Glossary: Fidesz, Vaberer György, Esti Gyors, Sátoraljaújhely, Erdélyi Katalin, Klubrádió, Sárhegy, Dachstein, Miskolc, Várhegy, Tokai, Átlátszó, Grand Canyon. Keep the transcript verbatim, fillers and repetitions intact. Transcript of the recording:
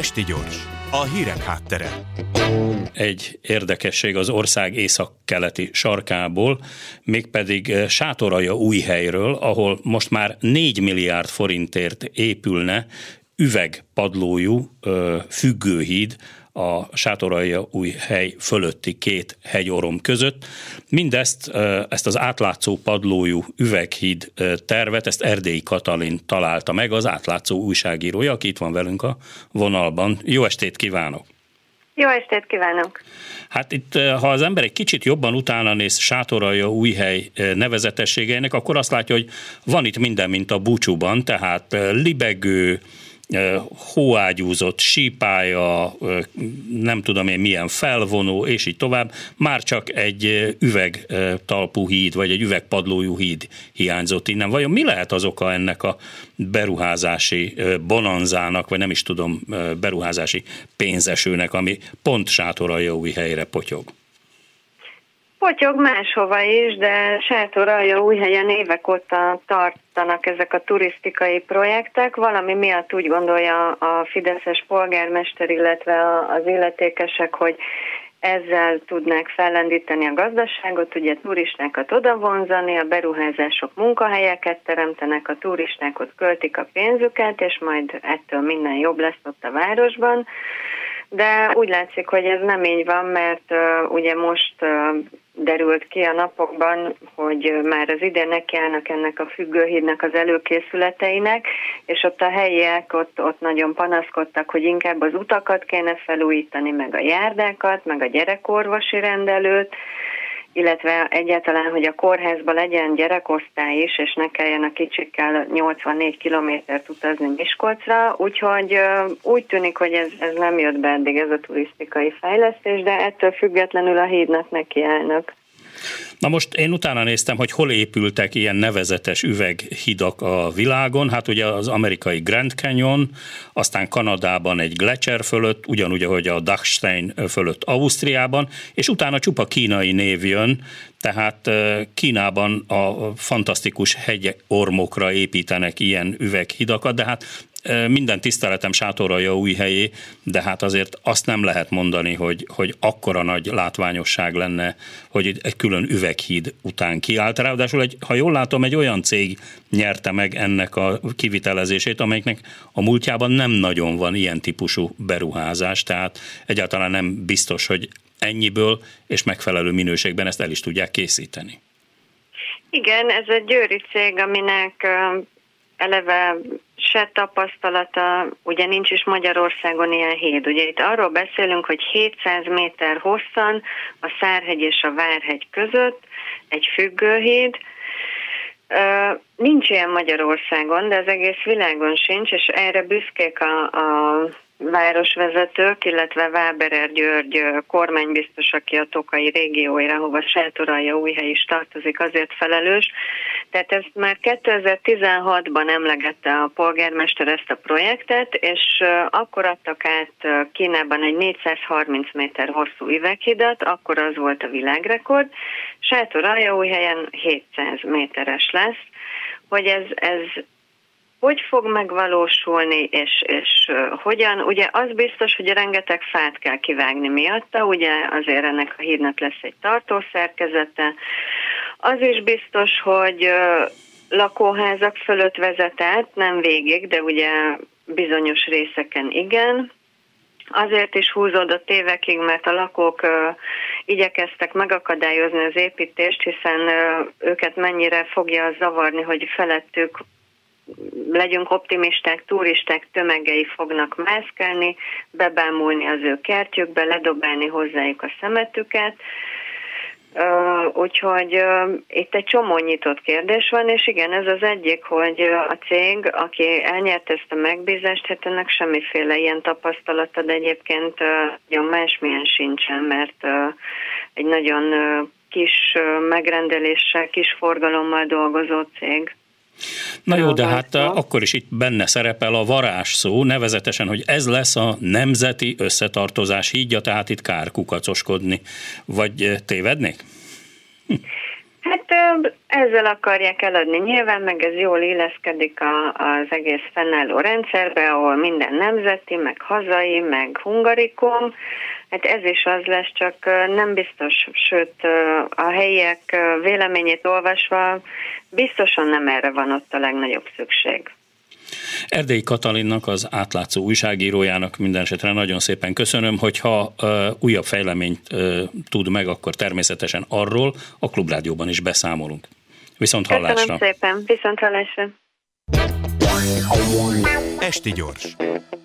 Esti gyors, a hírek háttere. Egy érdekesség az ország északkeleti sarkából, mégpedig Sátoraljaújhelyről, ahol most már négy milliárd forintért épülne üvegpadlójú függőhíd a Sátoraljaújhely fölötti két hegyorom között. Mindezt, ezt az átlátszó padlójú üveghíd tervet, ezt Erdélyi Katalin találta meg, az Átlátszó újságírója, aki itt van velünk a vonalban. Jó estét kívánok! Jó estét kívánok! Hát itt, ha az ember egy kicsit jobban utána néz Sátoraljaújhely nevezetességeinek, akkor azt látja, hogy van itt minden, mint a búcsúban, tehát libegő, hóágyúzott sípálya, nem tudom én milyen felvonó, és így tovább. Már csak egy üvegtalpú híd, vagy egy üvegpadlójú híd hiányzott innen. Vajon mi lehet az oka ennek a beruházási bonanzának, vagy nem is tudom, beruházási pénzesőnek, ami pont Sátoraljaújhelyre potyog? Potyog máshova is, de Sátoraljaújhelyen évek óta tartanak ezek a turisztikai projektek. Valami miatt úgy gondolja a fideszes polgármester, illetve az illetékesek, hogy ezzel tudnák fellendíteni a gazdaságot, ugye turistákat odavonzani, a beruházások munkahelyeket teremtenek, a turistákat költik a pénzüket, és majd ettől minden jobb lesz ott a városban. De úgy látszik, hogy ez nem így van, mert uh, ugye most uh, derült ki a napokban, hogy uh, már az idén nekiállnak ennek a függőhídnak az előkészületeinek, és ott a helyiek ott, ott nagyon panaszkodtak, hogy inkább az utakat kéne felújítani, meg a járdákat, meg a gyerekorvosi rendelőt, illetve egyáltalán, hogy a kórházban legyen gyerekosztály is, és ne kelljen a kicsikkel nyolcvannégy kilométert utazni Miskolcra, úgyhogy úgy tűnik, hogy ez, ez nem jött be eddig, ez a turisztikai fejlesztés, de ettől függetlenül a hídnak nekiállnak. Na most én utána néztem, hogy hol épültek ilyen nevezetes üveghidak a világon. Hát ugye az amerikai Grand Canyon, aztán Kanadában egy glecser fölött, ugyanúgy, ahogy a Dachstein fölött Ausztriában, és utána csupa kínai név jön, tehát Kínában a fantasztikus hegyormokra építenek ilyen üveghidakat, de hát minden tiszteletem Sátoraljaújhelyé, de hát azért azt nem lehet mondani, hogy, hogy akkora nagy látványosság lenne, hogy egy külön üveghíd után kiállt. Ráadásul, egy, ha jól látom, egy olyan cég nyerte meg ennek a kivitelezését, amelyiknek a múltjában nem nagyon van ilyen típusú beruházás, tehát egyáltalán nem biztos, hogy ennyiből és megfelelő minőségben ezt el is tudják készíteni. Igen, ez egy győri cég, aminek eleve se tapasztalata, ugye nincs is Magyarországon ilyen híd. Ugye itt arról beszélünk, hogy hétszáz méter hosszan a Sárhegy és a Várhegy között egy függőhíd. Nincs ilyen Magyarországon, de az egész világon sincs, és erre büszkék a, a városvezetők, illetve Vaberer György kormánybiztos, aki a Tokai régióira, hova Sátoraljaújhely is tartozik, azért felelős. Tehát ezt már kétezer-tizenhatban emlegette a polgármester ezt a projektet, és akkor adtak át Kínában egy négyszázharminc méter hosszú üveghidat, akkor az volt a világrekord. Sátoraljaújhelyen hétszáz méteres lesz, hogy ez, ez hogy fog megvalósulni, és, és hogyan. Ugye az biztos, hogy rengeteg fát kell kivágni miatta, ugye azért ennek a hídnak lesz egy tartószerkezete. Az is biztos, hogy lakóházak fölött vezet át, nem végig, de ugye bizonyos részeken igen. Azért is húzódott évekig, mert a lakók uh, igyekeztek megakadályozni az építést, hiszen uh, őket mennyire fogja zavarni, hogy felettük, legyünk optimisták, turisták tömegei fognak mászkálni, bebámulni az ő kertjükbe, ledobálni hozzájuk a szemetüket. Uh, úgyhogy uh, itt egy csomó nyitott kérdés van, és igen, ez az egyik, hogy a cég, aki elnyerte ezt a megbízást, hát ennek semmiféle ilyen tapasztalata, de egyébként uh, másmilyen sincsen, mert uh, egy nagyon uh, kis uh, megrendeléssel, kis forgalommal dolgozó cég. Na jó, de hát akkor is itt benne szerepel a varázs szó, nevezetesen, hogy ez lesz a nemzeti összetartozás hídja, tehát itt kár kukacoskodni, vagy tévednék? Hát ezzel akarják eladni nyilván, meg ez jól illeszkedik a, az egész fennálló rendszerbe, ahol minden nemzeti, meg hazai, meg hungarikum. Hát ez is az lesz, csak nem biztos, sőt a helyiek véleményét olvasva biztosan nem erre van ott a legnagyobb szükség. Erdélyi Katalinnak, az Átlátszó újságírójának minden esetre nagyon szépen köszönöm, hogyha uh, újabb fejleményt uh, tud meg, akkor természetesen arról a Klubrádióban is beszámolunk. Viszont hallásra. Köszönöm szépen, viszont hallásra. Esti gyors.